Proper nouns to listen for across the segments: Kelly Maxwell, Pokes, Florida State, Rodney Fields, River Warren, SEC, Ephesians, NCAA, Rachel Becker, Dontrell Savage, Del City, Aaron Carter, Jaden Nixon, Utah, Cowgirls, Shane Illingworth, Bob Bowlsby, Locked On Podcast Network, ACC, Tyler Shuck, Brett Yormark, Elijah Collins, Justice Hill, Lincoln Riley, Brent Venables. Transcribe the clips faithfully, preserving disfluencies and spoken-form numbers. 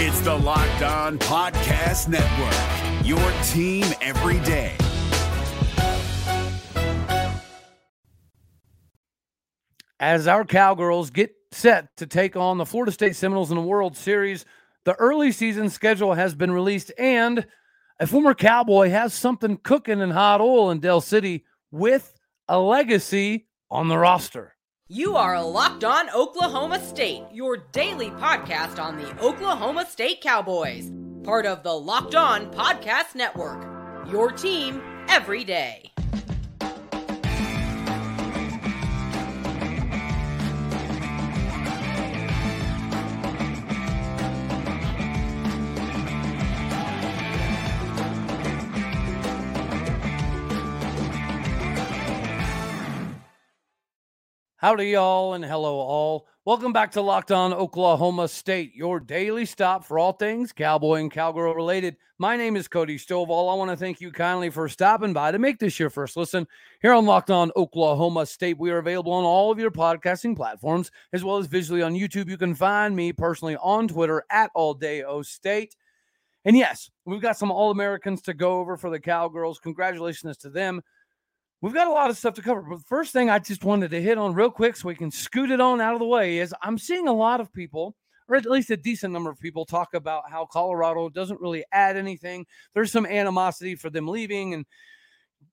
It's the Locked On Podcast Network, your team every day. As our Cowgirls get set to take on the Florida State Seminoles in the World Series, the early season schedule has been released, and a former Cowboy has something cooking in hot oil in Del City with a legacy on the roster. You are Locked On Oklahoma State, your daily podcast on the Oklahoma State Cowboys, part of the Locked On Podcast Network, your team every day. Howdy, y'all, and hello, all. Welcome back to Locked On Oklahoma State, your daily stop for all things Cowboy and Cowgirl related. My name is Cody Stovall. I want to thank you kindly for stopping by to make this your first listen here on Locked On Oklahoma State. We are available on all of your podcasting platforms, as well as visually on YouTube. You can find me personally on Twitter at AllDayOState. And yes, we've got some All-Americans to go over for the Cowgirls. Congratulations to them. We've got a lot of stuff to cover, but the first thing I just wanted to hit on real quick so we can scoot it on out of the way is I'm seeing a lot of people, or at least a decent number of people, talk about how Colorado doesn't really add anything. There's some animosity for them leaving, and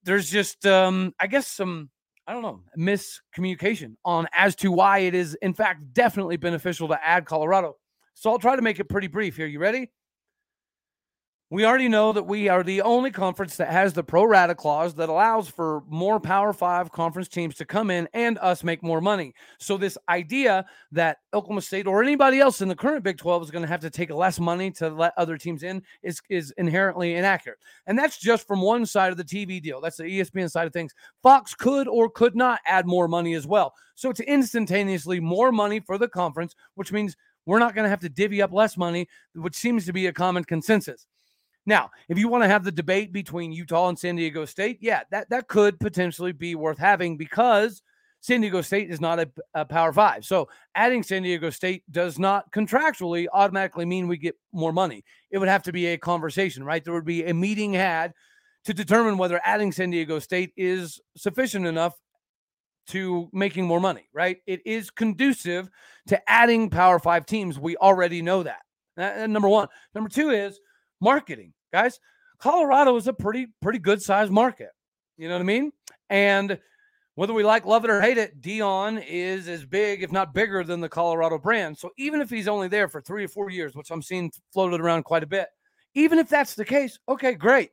there's just, um, I guess, some, I don't know, miscommunication on as to why it is, in fact, definitely beneficial to add Colorado. So I'll try to make it pretty brief here. You ready? We already know that we are the only conference that has the pro rata clause that allows for more Power Five conference teams to come in and us make more money. So this idea that Oklahoma State or anybody else in the current Big twelve is going to have to take less money to let other teams in is, is inherently inaccurate. And that's just from one side of the T V deal. That's the E S P N side of things. Fox could or could not add more money as well. So it's instantaneously more money for the conference, which means we're not going to have to divvy up less money, which seems to be a common consensus. Now, if you want to have the debate between Utah and San Diego State, yeah, that, that could potentially be worth having because San Diego State is not a, a Power Five. So adding San Diego State does not contractually automatically mean we get more money. It would have to be a conversation, right? There would be a meeting had to determine whether adding San Diego State is sufficient enough to making more money, right? It is conducive to adding Power Five teams. We already know that. That number one. Number two is marketing. Guys, Colorado is a pretty, pretty good sized market. You know what I mean? And whether we like, love it, or hate it, Deion is as big, if not bigger, than the Colorado brand. So even if he's only there for three or four years, which I'm seeing floated around quite a bit, even if that's the case, okay, great.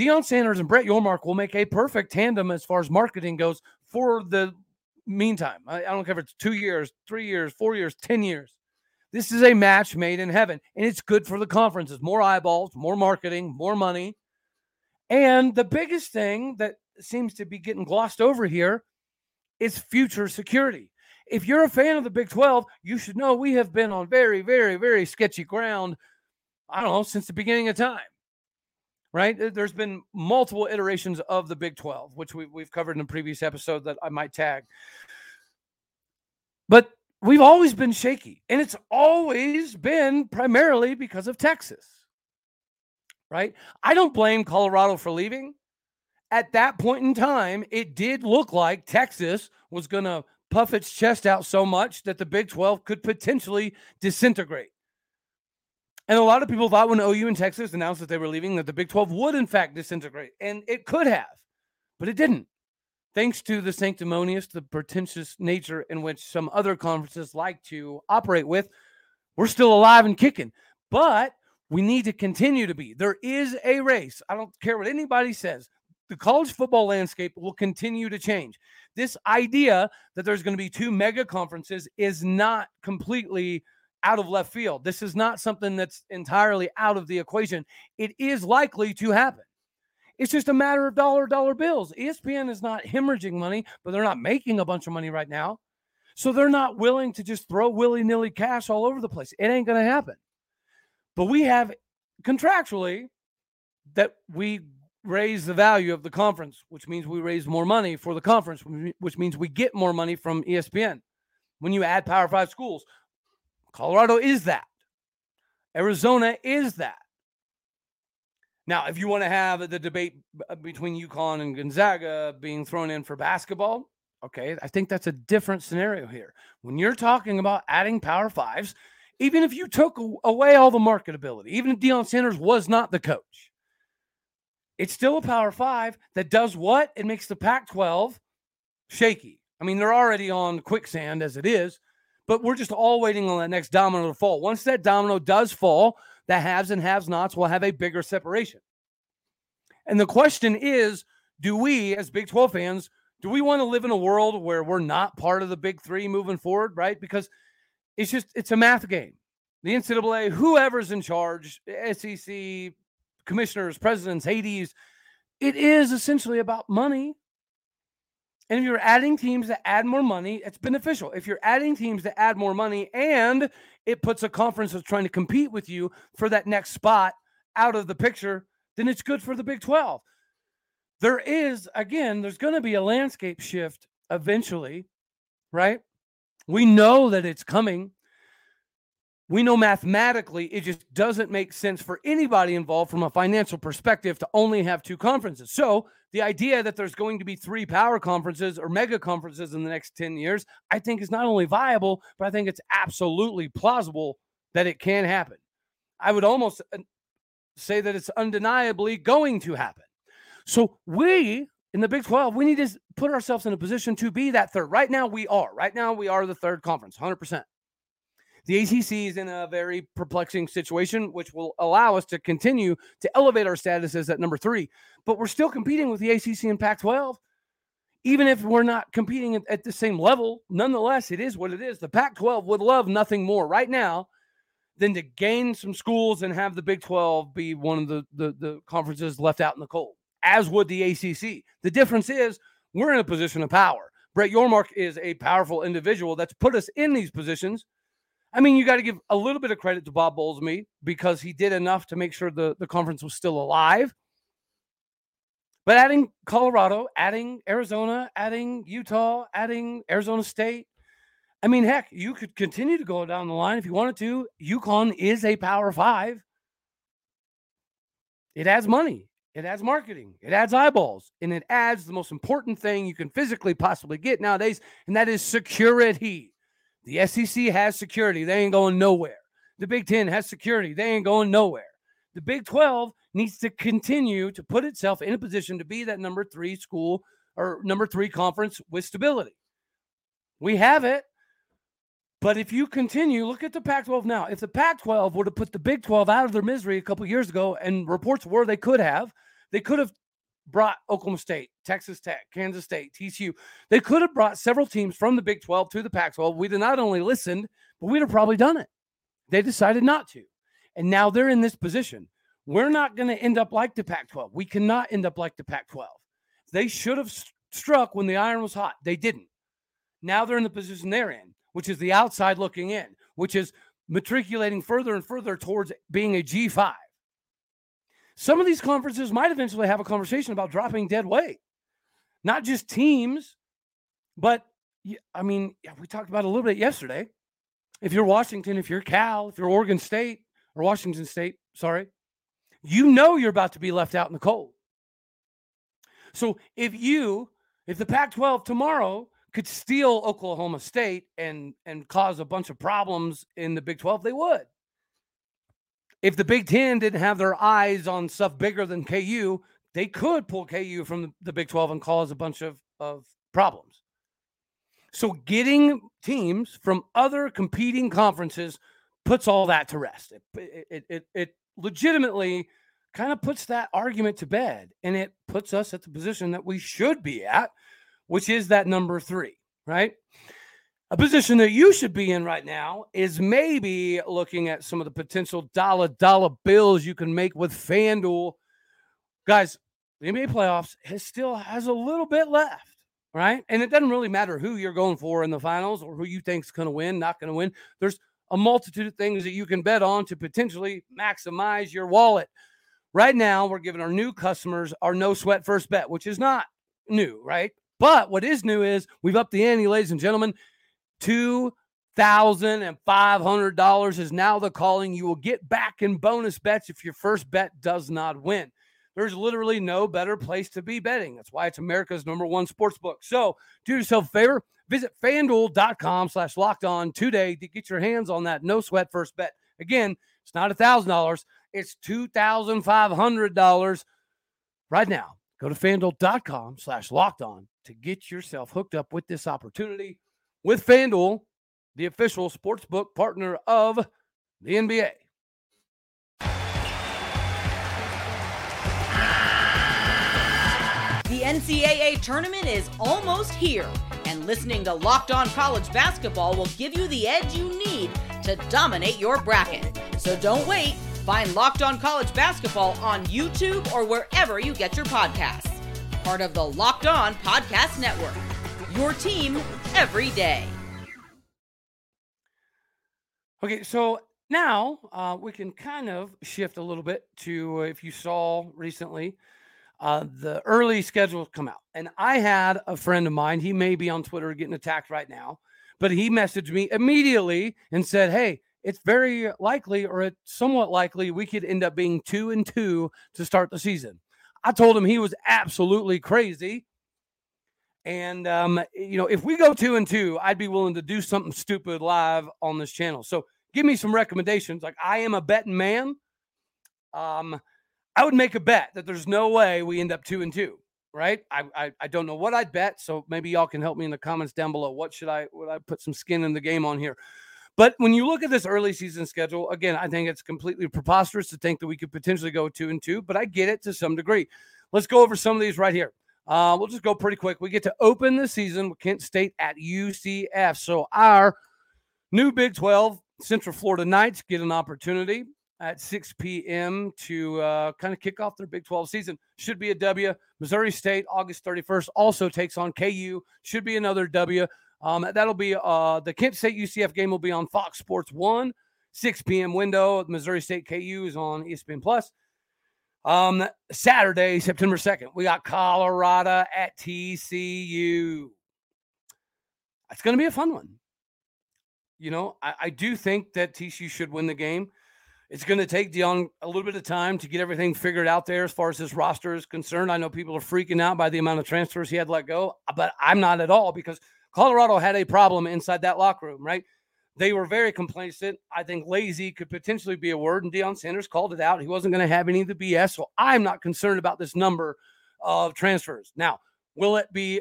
Deion Sanders and Brett Yormark will make a perfect tandem as far as marketing goes for the meantime. I, I don't care if it's two years, three years, four years, ten years. This is a match made in heaven, and it's good for the conference. It's more eyeballs, more marketing, more money. And the biggest thing that seems to be getting glossed over here is future security. If you're a fan of the Big twelve, you should know we have been on very, very, very sketchy ground, I don't know, since the beginning of time, right? There's been multiple iterations of the Big twelve, which we, we've covered in a previous episode that I might tag. But we've always been shaky, and it's always been primarily because of Texas, right? I don't blame Colorado for leaving. At that point in time, it did look like Texas was going to puff its chest out so much that the Big twelve could potentially disintegrate. And a lot of people thought when O U and Texas announced that they were leaving that the Big twelve would, in fact, disintegrate, and it could have, but it didn't. Thanks to the sanctimonious, the pretentious nature in which some other conferences like to operate with, we're still alive and kicking. But we need to continue to be. There is a race. I don't care what anybody says. The college football landscape will continue to change. This idea that there's going to be two mega conferences is not completely out of left field. This is not something that's entirely out of the equation. It is likely to happen. It's just a matter of dollar, dollar bills. E S P N is not hemorrhaging money, but they're not making a bunch of money right now. So they're not willing to just throw willy-nilly cash all over the place. It ain't going to happen. But we have contractually that we raise the value of the conference, which means we raise more money for the conference, which means we get more money from E S P N. When you add Power Five schools, Colorado is that. Arizona is that. Now, if you want to have the debate between UConn and Gonzaga being thrown in for basketball, okay, I think that's a different scenario here. When you're talking about adding power fives, even if you took away all the marketability, even if Deion Sanders was not the coach, it's still a power five that does what? It makes the Pac twelve shaky. I mean, they're already on quicksand as it is, but we're just all waiting on that next domino to fall. Once that domino does fall, the haves and have-nots will have a bigger separation. And the question is, do we, as Big twelve fans, do we want to live in a world where we're not part of the Big Three moving forward, right? Because it's just, it's a math game. The N C double A, whoever's in charge, S E C, commissioners, presidents, Hades, it is essentially about money. And if you're adding teams that add more money, it's beneficial. If you're adding teams that add more money and it puts a conference that's trying to compete with you for that next spot out of the picture, then it's good for the Big twelve. There is, again, there's going to be a landscape shift eventually, right? We know that it's coming. We know mathematically it just doesn't make sense for anybody involved from a financial perspective to only have two conferences. So the idea that there's going to be three power conferences or mega conferences in the next ten years, I think is not only viable, but I think it's absolutely plausible that it can happen. I would almost say that it's undeniably going to happen. So we in the Big twelve, we need to put ourselves in a position to be that third. Right now we are. Right now we are the third conference, one hundred percent. The A C C is in a very perplexing situation, which will allow us to continue to elevate our status as at number three. But we're still competing with the A C C and Pac twelve. Even if we're not competing at the same level, nonetheless, it is what it is. The Pac twelve would love nothing more right now than to gain some schools and have the Big twelve be one of the, the, the conferences left out in the cold, as would the A C C. The difference is we're in a position of power. Brett Yormark is a powerful individual that's put us in these positions. I mean, you got to give a little bit of credit to Bob Bowlsby because he did enough to make sure the, the conference was still alive. But adding Colorado, adding Arizona, adding Utah, adding Arizona State. I mean, heck, you could continue to go down the line if you wanted to. UConn is a power five. It adds money. It adds marketing. It adds eyeballs. And it adds the most important thing you can physically possibly get nowadays, and that is security. The S E C has security. They ain't going nowhere. The Big Ten has security. They ain't going nowhere. The Big twelve needs to continue to put itself in a position to be that number three school or number three conference with stability. We have it. But if you continue, look at the Pac twelve now. If the Pac twelve would have put the Big twelve out of their misery a couple years ago, and reports were they could have, they could have brought Oklahoma State, Texas Tech, Kansas State, T C U. They could have brought several teams from the Big twelve to the Pac twelve. We'd have not only listened, but we'd have probably done it. They decided not to. And now they're in this position. We're not going to end up like the Pac twelve. We cannot end up like the Pac twelve. They should have st- struck when the iron was hot. They didn't. Now they're in the position they're in, which is the outside looking in, which is matriculating further and further towards being a G five. Some of these conferences might eventually have a conversation about dropping dead weight. Not just teams, but, I mean, we talked about it a little bit yesterday. If you're Washington, if you're Cal, if you're Oregon State, or Washington State, sorry, you know you're about to be left out in the cold. So if you, if the Pac twelve tomorrow could steal Oklahoma State and, and cause a bunch of problems in the Big twelve, they would. If the Big Ten didn't have their eyes on stuff bigger than K U, they could pull K U from the Big twelve and cause a bunch of, of problems. So getting teams from other competing conferences puts all that to rest. It, it, it, it legitimately kind of puts that argument to bed, and it puts us at the position that we should be at, which is that number three, right? A position that you should be in right now is maybe looking at some of the potential dollar dollar bills you can make with FanDuel. Guys, the N B A playoffs has still has a little bit left, right? And it doesn't really matter who you're going for in the finals or who you think's going to win, not going to win. There's a multitude of things that you can bet on to potentially maximize your wallet. Right now, we're giving our new customers our no sweat first bet, which is not new, right? But what is new is we've upped the ante, ladies and gentlemen. Two one thousand five hundred dollars is now the calling you will get back in bonus bets if your first bet does not win. There's literally no better place to be betting. That's why it's America's number one sportsbook. So do yourself a favor. Visit FanDuel.com slash locked on today to get your hands on that no sweat first bet. Again, it's not one thousand dollars. It's two thousand five hundred dollars right now. Go to FanDuel.com slash locked on to get yourself hooked up with this opportunity with FanDuel, the official sportsbook partner of the N B A. The N C double A tournament is almost here, and listening to Locked On College Basketball will give you the edge you need to dominate your bracket. So don't wait. Find Locked On College Basketball on YouTube or wherever you get your podcasts. Part of the Locked On Podcast Network, your team every day. Okay, so now uh, we can kind of shift a little bit to, uh, if you saw recently, Uh, the early schedules come out. And I had a friend of mine, he may be on Twitter getting attacked right now, but he messaged me immediately and said, hey, it's very likely, or it's somewhat likely, we could end up being two and two to start the season. I told him he was absolutely crazy. And, um, you know, if we go two and two, I'd be willing to do something stupid live on this channel. So give me some recommendations. Like, I am a betting man. Um, I would make a bet that there's no way we end up two and two, right? I, I I don't know what I'd bet, so maybe y'all can help me in the comments down below. What should I, would I put some skin in the game on here? But when you look at this early season schedule, again, I think it's completely preposterous to think that we could potentially go two and two, but I get it to some degree. Let's go over some of these right here. Uh, we'll just go pretty quick. We get to open the season with Kent State at U C F. So our new Big twelve Central Florida Knights get an opportunity at six p.m. to uh, kind of kick off their Big twelve season. Should be a W. Missouri State, August thirty-first, also takes on K U. Should be another W. Um, that'll be uh, the Kent State-U C F game will be on Fox Sports one, six p.m. window. Missouri State-K U is on E S P N Plus. Um, Saturday, September second, we got Colorado at T C U. It's going to be a fun one. You know, I, I do think that T C U should win the game. It's going to take Deion a little bit of time to get everything figured out there as far as his roster is concerned. I know people are freaking out by the amount of transfers he had let go, but I'm not at all, because Colorado had a problem inside that locker room, right? They were very complacent. I think lazy could potentially be a word, and Deion Sanders called it out. He wasn't going to have any of the B S, so I'm not concerned about this number of transfers. Now, will it be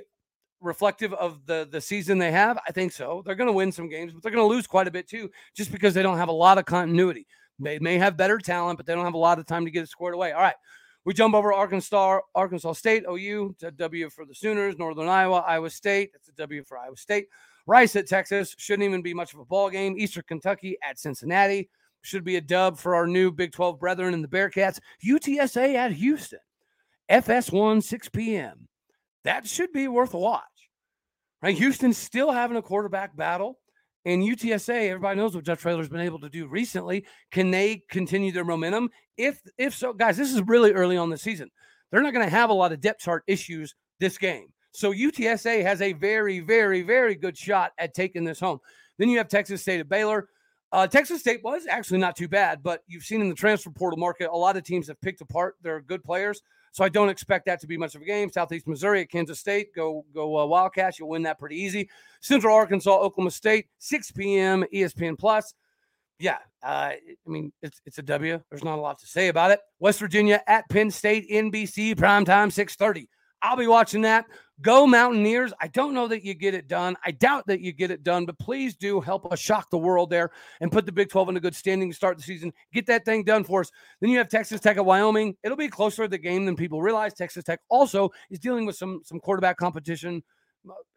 reflective of the, the season they have? I think so. They're going to win some games, but they're going to lose quite a bit too, just because they don't have a lot of continuity. They may have better talent, but they don't have a lot of time to get it squared away. All right, we jump over Arkansas, Arkansas State, O U. It's a W for the Sooners. Northern Iowa, Iowa State. That's a W for Iowa State. Rice at Texas. Shouldn't even be much of a ball game. Eastern Kentucky at Cincinnati. Should be a dub for our new Big twelve brethren and the Bearcats. U T S A at Houston. F S one, six p.m. That should be worth a watch. Right? Houston's still having a quarterback battle. And U T S A, everybody knows what Jeff Traylor's been able to do recently. Can they continue their momentum? If if so, guys, this is really early on the season. They're not going to have a lot of depth chart issues this game. So U T S A has a very, very, very good shot at taking this home. Then you have Texas State at Baylor. Uh, Texas State was actually not too bad, but you've seen in the transfer portal market, a lot of teams have picked apart their good players. So I don't expect that to be much of a game. Southeast Missouri at Kansas State. Go go uh, Wildcats. You'll win that pretty easy. Central Arkansas, Oklahoma State, six p.m. E S P N Plus. Yeah, uh, I mean, it's it's a W. There's not a lot to say about it. West Virginia at Penn State, N B C, primetime, six thirty. I'll be watching that. Go Mountaineers. I don't know that you get it done. I doubt that you get it done, but please do help us shock the world there and put the Big twelve in a good standing to start the season. Get that thing done for us. Then you have Texas Tech at Wyoming. It'll be closer to the game than people realize. Texas Tech also is dealing with some, some quarterback competition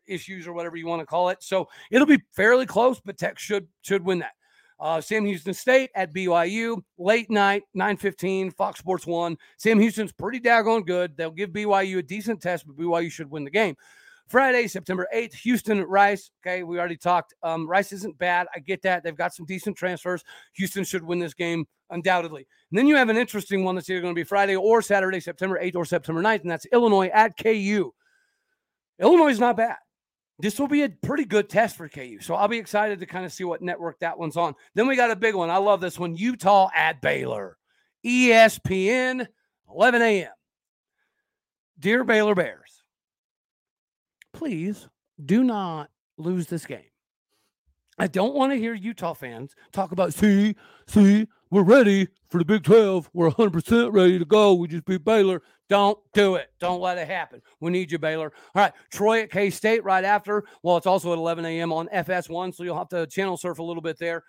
issues or whatever you want to call it. So it'll be fairly close, but Tech should should win that. Uh, Sam Houston State at B Y U, late night, nine fifteen, Fox Sports one. Sam Houston's pretty daggone good. They'll give B Y U a decent test, but B Y U should win the game. Friday, September eighth, Houston at Rice. Okay, we already talked. Um, Rice isn't bad. I get that. They've got some decent transfers. Houston should win this game undoubtedly. And then you have an interesting one that's either going to be Friday or Saturday, September eighth or September ninth, and that's Illinois at K U. Illinois is not bad. this will be a pretty good test for K U. So I'll be excited to kind of see what network that one's on. Then we got a big one. I love this one. Utah at Baylor. E S P N, eleven a.m. Dear Baylor Bears, please do not lose this game. I don't want to hear Utah fans talk about, see, see, we're ready for the Big twelve. We're one hundred percent ready to go. We just beat Baylor. Don't do it. Don't let it happen. We need you, Baylor. All right, Troy at K-State right after. Well, it's also at eleven a.m. on F S one, so you'll have to channel surf a little bit there.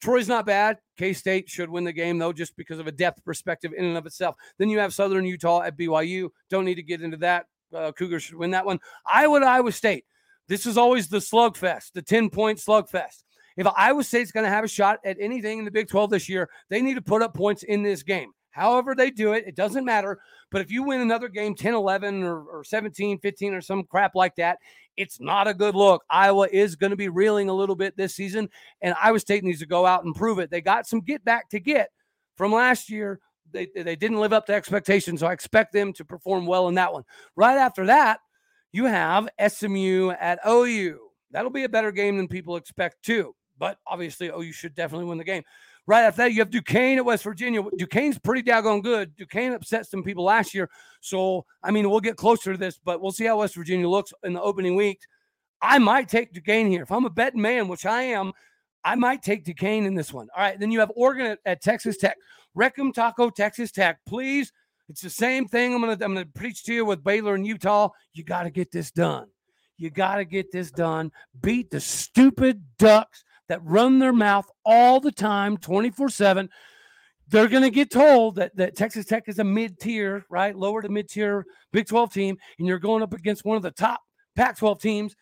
Troy's not bad. K-State should win the game, though, just because of a depth perspective in and of itself. Then you have Southern Utah at B Y U. Don't need to get into that. Uh, Cougars should win that one. Iowa to Iowa State. This is always the slugfest, the ten-point slugfest. If Iowa State's going to have a shot at anything in the Big twelve this year, they need to put up points in this game. However they do it, it doesn't matter. But if you win another game ten eleven or, or seventeen fifteen or some crap like that, it's not a good look. Iowa is going to be reeling a little bit this season, and Iowa State needs to go out and prove it. They got some get back to get from last year. They, they didn't live up to expectations, so I expect them to perform well in that one. Right after that, you have S M U at O U. That'll be a better game than people expect, too. But obviously, O U should definitely win the game. Right after that, you have Duquesne at West Virginia. Duquesne's pretty doggone good. Duquesne upset some people last year. So, I mean, we'll get closer to this, but we'll see how West Virginia looks in the opening week. I might take Duquesne here. If I'm a betting man, which I am, I might take Duquesne in this one. All right, then you have Oregon at, at Texas Tech. Reckham Taco, Texas Tech. Please. It's the same thing I'm going to I'm gonna preach to you with Baylor and Utah. You got to get this done. You got to get this done. Beat the stupid Ducks that run their mouth all the time, twenty-four seven. They're going to get told that, that Texas Tech is a mid-tier, right, lower to mid-tier Big twelve team, and you're going up against one of the top Pac twelve teams.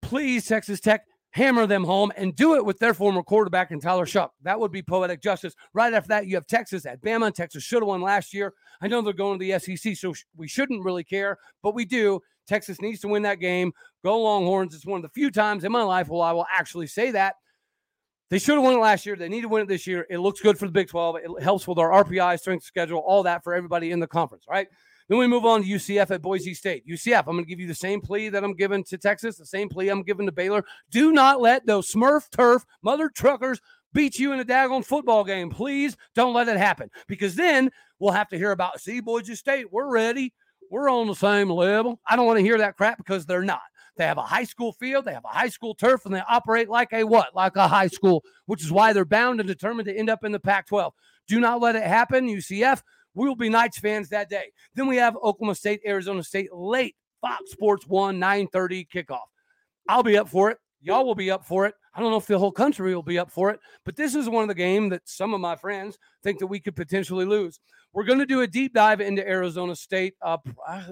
Please, Texas Tech, hammer them home and do it with their former quarterback and Tyler Shuck. That would be poetic justice. Right after that, you have Texas at Bama. Texas should have won last year. I know they're going to the S E C, so we shouldn't really care, but we do. Texas needs to win that game. Go Longhorns. It's one of the few times in my life where I will actually say that. They should have won it last year. They need to win it this year. It looks good for the Big twelve. It helps with our R P I, strength schedule, all that for everybody in the conference, right? Then we move on to U C F at Boise State. U C F, I'm going to give you the same plea that I'm giving to Texas, the same plea I'm giving to Baylor. Do not let those Smurf turf mother truckers beat you in a daggone football game. Please don't let it happen, because then we'll have to hear about, see, Boise State, we're ready. We're on the same level. I don't want to hear that crap, because they're not. They have a high school field. They have a high school turf, and they operate like a what? Like a high school, which is why they're bound and determined to end up in the Pac twelve. Do not let it happen, U C F. We'll be Knights fans that day. Then we have Oklahoma State, Arizona State, late Fox Sports one, nine thirty kickoff. I'll be up for it. Y'all will be up for it. I don't know if the whole country will be up for it, but this is one of the games that some of my friends think that we could potentially lose. We're going to do a deep dive into Arizona State uh,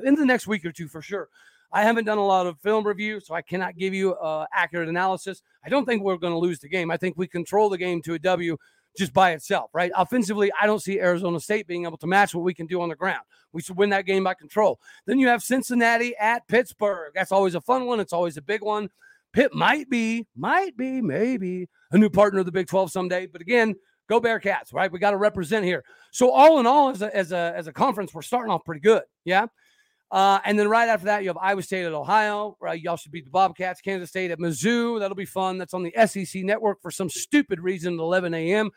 in the next week or two for sure. I haven't done a lot of film review, so I cannot give you uh, accurate analysis. I don't think we're going to lose the game. I think we control the game to a W just by itself, right? Offensively, I don't see Arizona State being able to match what we can do on the ground. We should win that game by control. Then you have Cincinnati at Pittsburgh. That's always a fun one. It's always a big one. Pitt might be, might be, maybe a new partner of the Big twelve someday. But again, go Bearcats, right? We got to represent here. So all in all, as a, as a, as a conference, we're starting off pretty good, yeah? Uh, and then right after that, you have Iowa State at Ohio. Right? Y'all should beat the Bobcats. Kansas State at Mizzou. That'll be fun. That's on the S E C Network for some stupid reason at eleven a.m.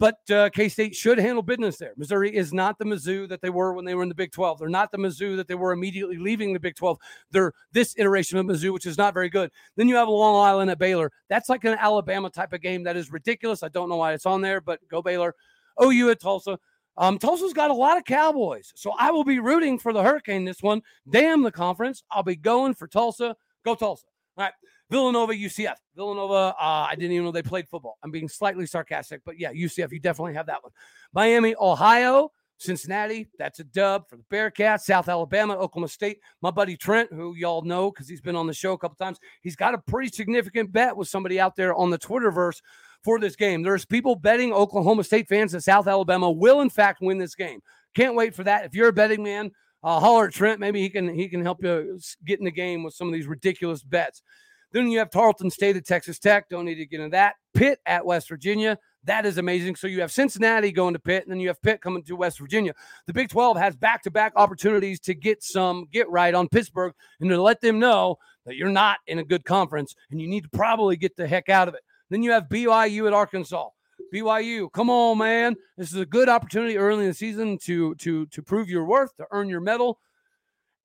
But uh, K-State should handle business there. Missouri is not the Mizzou that they were when they were in the Big twelve. They're not the Mizzou that they were immediately leaving the Big twelve. They're this iteration of Mizzou, which is not very good. Then you have Long Island at Baylor. That's like an Alabama type of game. That is ridiculous. I don't know why it's on there, but go Baylor. O U at Tulsa. Um, Tulsa's got a lot of Cowboys, so I will be rooting for the Hurricane this one. Damn the conference. I'll be going for Tulsa. Go Tulsa. All right, Villanova, U C F. Villanova, uh, I didn't even know they played football. I'm being slightly sarcastic, but yeah, U C F, you definitely have that one. Miami, Ohio, Cincinnati, that's a dub for the Bearcats. South Alabama, Oklahoma State. My buddy Trent, who y'all know because he's been on the show a couple times, he's got a pretty significant bet with somebody out there on the Twitterverse for this game. There's people betting Oklahoma State fans that South Alabama will, in fact, win this game. Can't wait for that. If you're a betting man, uh, holler at Trent. Maybe he can he can help you get in the game with some of these ridiculous bets. Then you have Tarleton State at Texas Tech. Don't need to get into that. Pitt at West Virginia. That is amazing. So you have Cincinnati going to Pitt, and then you have Pitt coming to West Virginia. The Big twelve has back-to-back opportunities to get some get right on Pittsburgh and to let them know that you're not in a good conference and you need to probably get the heck out of it. Then you have B Y U at Arkansas. B Y U, come on, man. This is a good opportunity early in the season to to to prove your worth, to earn your medal.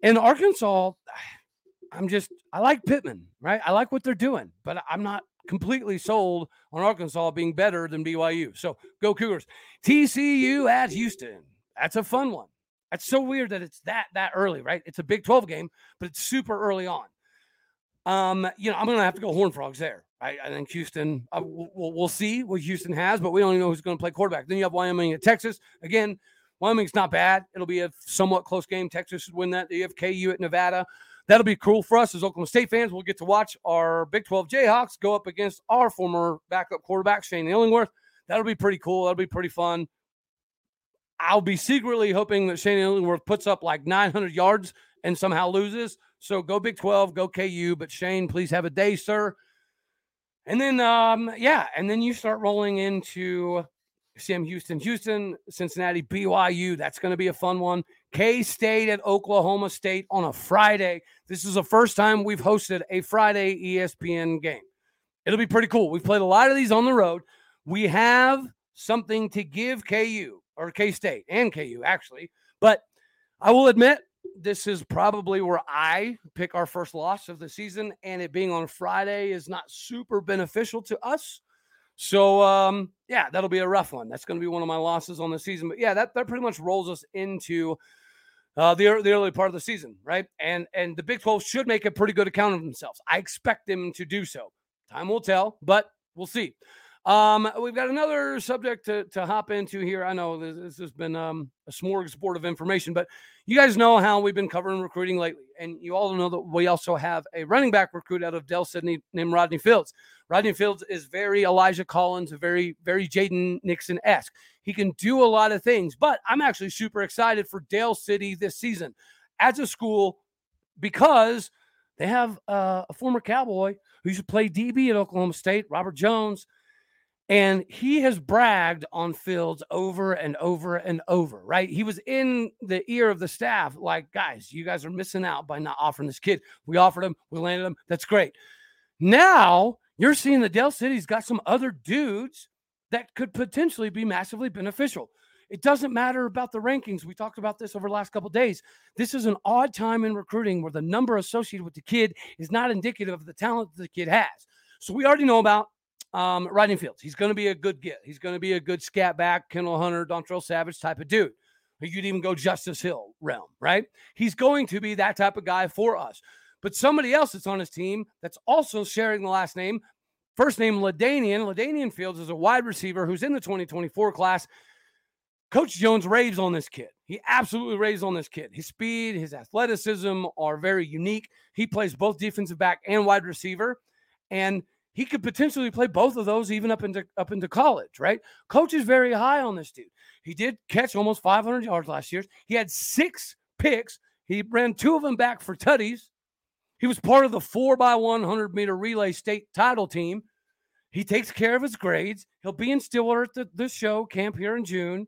And Arkansas, I'm just, I like Pittman, right? I like what they're doing, but I'm not completely sold on Arkansas being better than B Y U. So go Cougars. T C U at Houston. That's a fun one. That's so weird that it's that that early, right? It's a Big twelve game, but it's super early on. Um, you know, I'm going to have to go Horned Frogs there. I, I think Houston, uh, we'll, we'll see what Houston has, but we don't even know who's going to play quarterback. Then you have Wyoming at Texas. Again, Wyoming's not bad. It'll be a somewhat close game. Texas should win that. You have K U at Nevada. That'll be cool for us as Oklahoma State fans. We'll get to watch our Big twelve Jayhawks go up against our former backup quarterback, Shane Illingworth. That'll be pretty cool. That'll be pretty fun. I'll be secretly hoping that Shane Illingworth puts up like nine hundred yards and somehow loses. So go Big twelve, go K U, but Shane, please have a day, sir. And then, um, yeah, and then you start rolling into Sam Houston, Houston, Cincinnati, B Y U. That's going to be a fun one. K-State at Oklahoma State on a Friday. This is the first time we've hosted a Friday E S P N game. It'll be pretty cool. We've played a lot of these on the road. We have something to give K U. Or K-State and K U, actually. But I will admit, this is probably where I pick our first loss of the season, and it being on Friday is not super beneficial to us. So, um, yeah, that'll be a rough one. That's going to be one of my losses on the season. But, yeah, that, that pretty much rolls us into uh, the, the early part of the season, right? And, and the Big twelve should make a pretty good account of themselves. I expect them to do so. Time will tell, but we'll see. Um, we've got another subject to, to hop into here. I know this, this has been um, a smorgasbord of information, but you guys know how we've been covering recruiting lately. And you all know that we also have a running back recruit out of Del City named Rodney Fields. Rodney Fields is very Elijah Collins, very, very Jaden Nixon-esque. He can do a lot of things, but I'm actually super excited for Del City this season as a school because they have uh, a former Cowboy who used to play D B at Oklahoma State, Robert Jones. And he has bragged on Fields over and over and over, right? He was in the ear of the staff like, guys, you guys are missing out by not offering this kid. We offered him. We landed him. That's great. Now you're seeing that Del City's got some other dudes that could potentially be massively beneficial. It doesn't matter about the rankings. We talked about this over the last couple of days. This is an odd time in recruiting where the number associated with the kid is not indicative of the talent that the kid has. So we already know about Um, Rodney Fields. He's going to be a good get. He's going to be a good scat back, Kendall Hunter, Dontrell Savage type of dude. You could even go Justice Hill realm, right? He's going to be that type of guy for us. But somebody else that's on his team that's also sharing the last name, first name LaDainian. LaDainian Fields is a wide receiver who's in the twenty twenty-four class. Coach Jones raves on this kid. He absolutely raves on this kid. His speed, his athleticism are very unique. He plays both defensive back and wide receiver. And he could potentially play both of those even up into up into college, right? Coach is very high on this dude. He did catch almost five hundred yards last year. He had six picks. He ran two of them back for tutties. He was part of the four by one hundred meter relay state title team. He takes care of his grades. He'll be in Stillwater at the, the show camp here in June.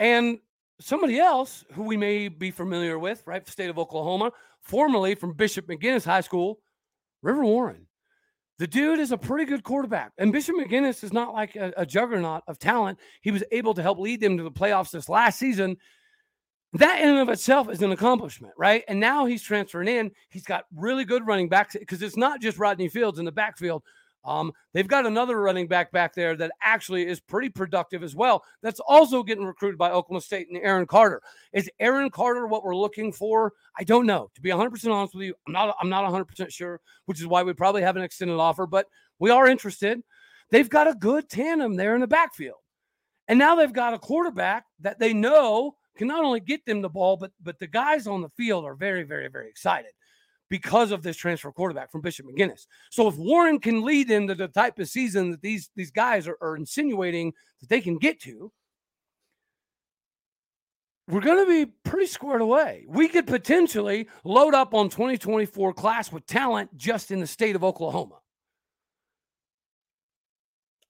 And somebody else who we may be familiar with, right, the state of Oklahoma, formerly from Bishop McGinnis High School, River Warren. The dude is a pretty good quarterback, and Bishop McGinnis is not like a, a juggernaut of talent. He was able to help lead them to the playoffs this last season. That in and of itself is an accomplishment, right? And now he's transferring in. He's got really good running backs because it's not just Rodney Fields in the backfield. Um, they've got another running back back there that actually is pretty productive as well. That's also getting recruited by Oklahoma State and Aaron Carter. Is Aaron Carter what we're looking for? I don't know. To be one hundred percent honest with you, I'm not, I'm not one hundred percent sure, which is why we probably have an extended offer, but we are interested. They've got a good tandem there in the backfield. And now they've got a quarterback that they know can not only get them the ball, but, but the guys on the field are very, very, very excited because of this transfer quarterback from Bishop McGinnis. So if Warren can lead them to the type of season that these, these guys are, are insinuating that they can get to, we're going to be pretty squared away. We could potentially load up on twenty twenty-four class with talent just in the state of Oklahoma.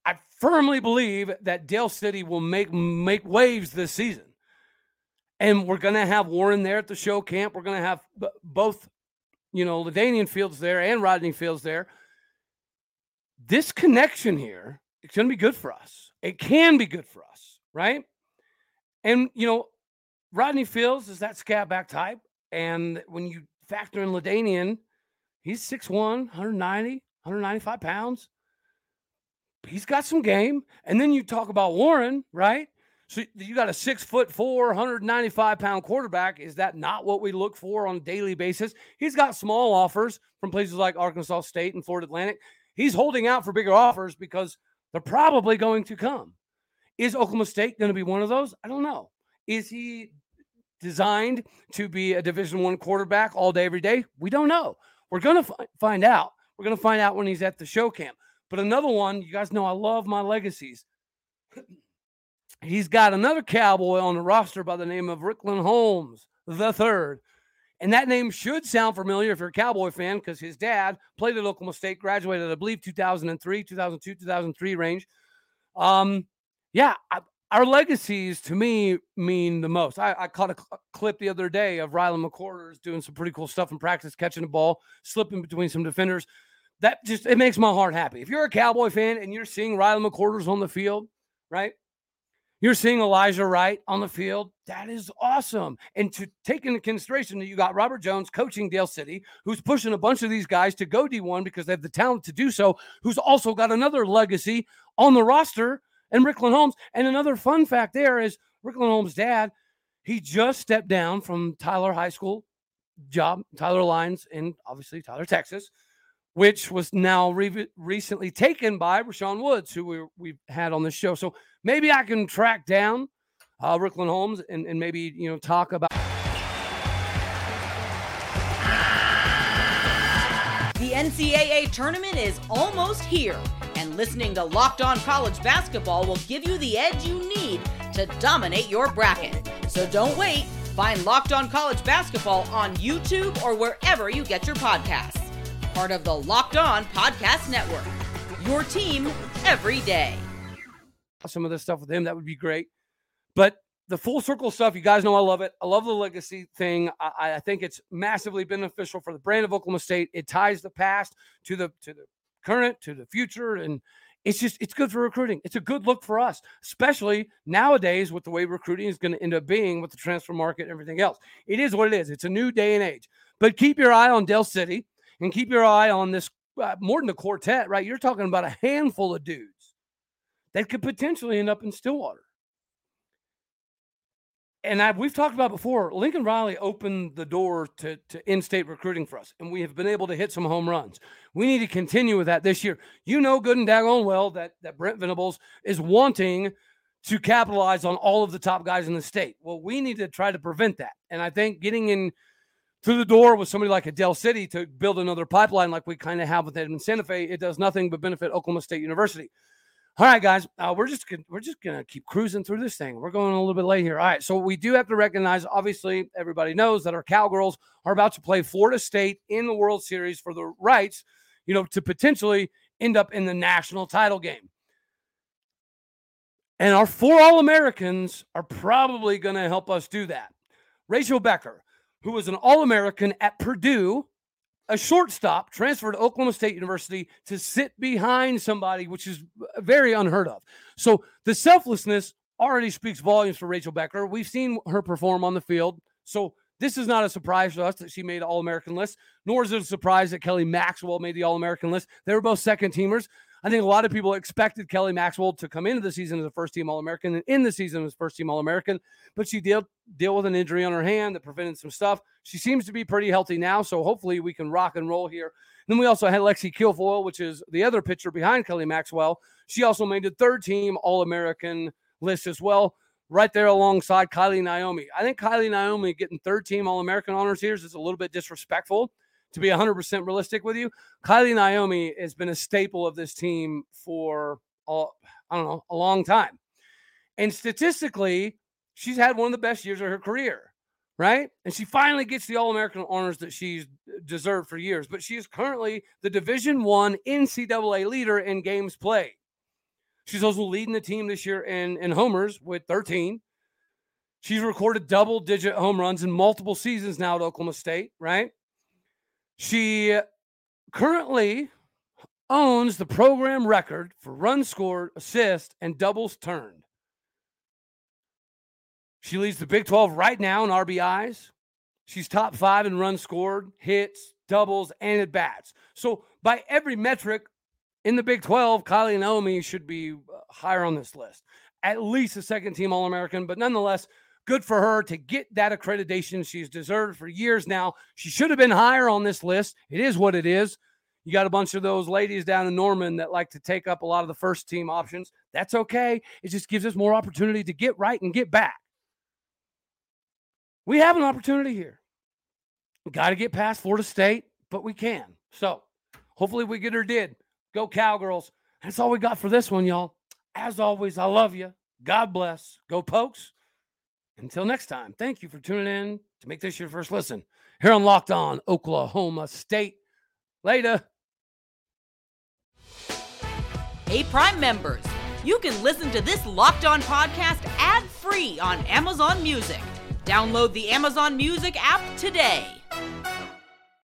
I firmly believe that Del City will make, make waves this season. And we're going to have Warren there at the show camp. We're going to have b- both you know, LaDainian Fields there and Rodney Fields there. This connection here, it's going to be good for us. It can be good for us, right? And, you know, Rodney Fields is that scat back type. And when you factor in LaDainian, he's six one, one ninety, one ninety-five pounds. He's got some game. And then you talk about Warren, right? So you got a six foot four, one ninety-five pound quarterback. Is that not what we look for on a daily basis? He's got small offers from places like Arkansas State and Florida Atlantic. He's holding out for bigger offers because they're probably going to come. Is Oklahoma State going to be one of those? I don't know. Is he designed to be a Division I quarterback all day, every day? We don't know. We're going to f- find out. We're going to find out when he's at the show camp. But another one, you guys know I love my legacies. He's got another cowboy on the roster by the name of Rickland Holmes the third. And that name should sound familiar if you're a Cowboy fan because his dad played at Oklahoma State, graduated, I believe, two thousand three, two thousand two, two thousand three range. Um, yeah, I, our legacies, to me, mean the most. I, I caught a, cl- a clip the other day of Rylan McCorders doing some pretty cool stuff in practice, catching the ball, slipping between some defenders. That just, it makes my heart happy. If you're a Cowboy fan and you're seeing Rylan McCorders on the field, right? You're seeing Elijah Wright on the field. That is awesome. And to take into consideration that you got Robert Jones coaching Del City, who's pushing a bunch of these guys to go D one because they have the talent to do so, who's also got another legacy on the roster, and Rickland Holmes. And another fun fact there is Rickland Holmes' dad, he just stepped down from Tyler High School job, Tyler Lines, in obviously Tyler, Texas, which was now re- recently taken by Rashawn Woods, who we we had on this show. So maybe I can track down uh, Rickland Holmes and, and maybe, you know, talk about. The N C double A tournament is almost here, and listening to Locked On College Basketball will give you the edge you need to dominate your bracket. So don't wait. Find Locked On College Basketball on YouTube or wherever you get your podcasts. Part of the Locked On Podcast Network, your team every day. Some of this stuff with him, that would be great. But the full circle stuff, you guys know I love it. I love the legacy thing. I, I think it's massively beneficial for the brand of Oklahoma State. It ties the past to the to the current, to the future. And it's just, it's good for recruiting. It's a good look for us, especially nowadays with the way recruiting is going to end up being with the transfer market and everything else. It is what it is. It's a new day and age. But keep your eye on Del City. And keep your eye on this, uh, more than a quartet, right? You're talking about a handful of dudes that could potentially end up in Stillwater. And I, we've talked about before, Lincoln Riley opened the door to, to in-state recruiting for us, and we have been able to hit some home runs. We need to continue with that this year. You know good and daggone well that, that Brent Venables is wanting to capitalize on all of the top guys in the state. Well, we need to try to prevent that. And I think getting in through the door with somebody like Del City to build another pipeline like we kind of have with Edmond Santa Fe, it does nothing but benefit Oklahoma State University. All right, guys, uh, we're just gonna, we're just going to keep cruising through this thing. We're going a little bit late here. All right, so we do have to recognize, obviously, everybody knows that our Cowgirls are about to play Florida State in the World Series for the rights, you know, to potentially end up in the national title game. And our four All-Americans are probably going to help us do that. Rachel Becker, who was an All-American at Purdue, a shortstop, transferred to Oklahoma State University to sit behind somebody, which is very unheard of. So the selflessness already speaks volumes for Rachel Becker. We've seen her perform on the field. So this is not a surprise to us that she made an All-American list, nor is it a surprise that Kelly Maxwell made the All-American list. They were both second-teamers. I think a lot of people expected Kelly Maxwell to come into the season as a first-team All-American and in the season as first-team All-American, but she dealt deal with an injury on her hand that prevented some stuff. She seems to be pretty healthy now, so hopefully we can rock and roll here. And then we also had Lexi Kilfoyle, which is the other pitcher behind Kelly Maxwell. She also made the third-team All-American list as well, right there alongside Kylie Naomi. I think Kylie Naomi getting third-team All-American honors here is a little bit disrespectful. To be one hundred percent realistic with you, Kylie Naomi has been a staple of this team for, all, I don't know, a long time. And statistically, she's had one of the best years of her career, right? And she finally gets the All-American honors that she's deserved for years. But she is currently the Division I N C double A leader in games played. She's also leading the team this year in, in homers with thirteen. She's recorded double-digit home runs in multiple seasons now at Oklahoma State, right? She currently owns the program record for runs scored, assists, and doubles turned. She leads the Big twelve right now in R B Is. She's top five in runs scored, hits, doubles, and at-bats. So by every metric in the Big twelve, Kylie Naomi should be higher on this list. At least a second-team All-American, but nonetheless, good for her to get that accreditation she's deserved for years now. She should have been higher on this list. It is what it is. You got a bunch of those ladies down in Norman that like to take up a lot of the first-team options. That's okay. It just gives us more opportunity to get right and get back. We have an opportunity here. We got to get past Florida State, but we can. So hopefully we get her did. Go Cowgirls. That's all we got for this one, y'all. As always, I love you. God bless. Go Pokes. Until next time, thank you for tuning in to make this your first listen here on Locked On Oklahoma State. Later. Hey, Prime members, you can listen to this Locked On podcast ad-free on Amazon Music. Download the Amazon Music app today.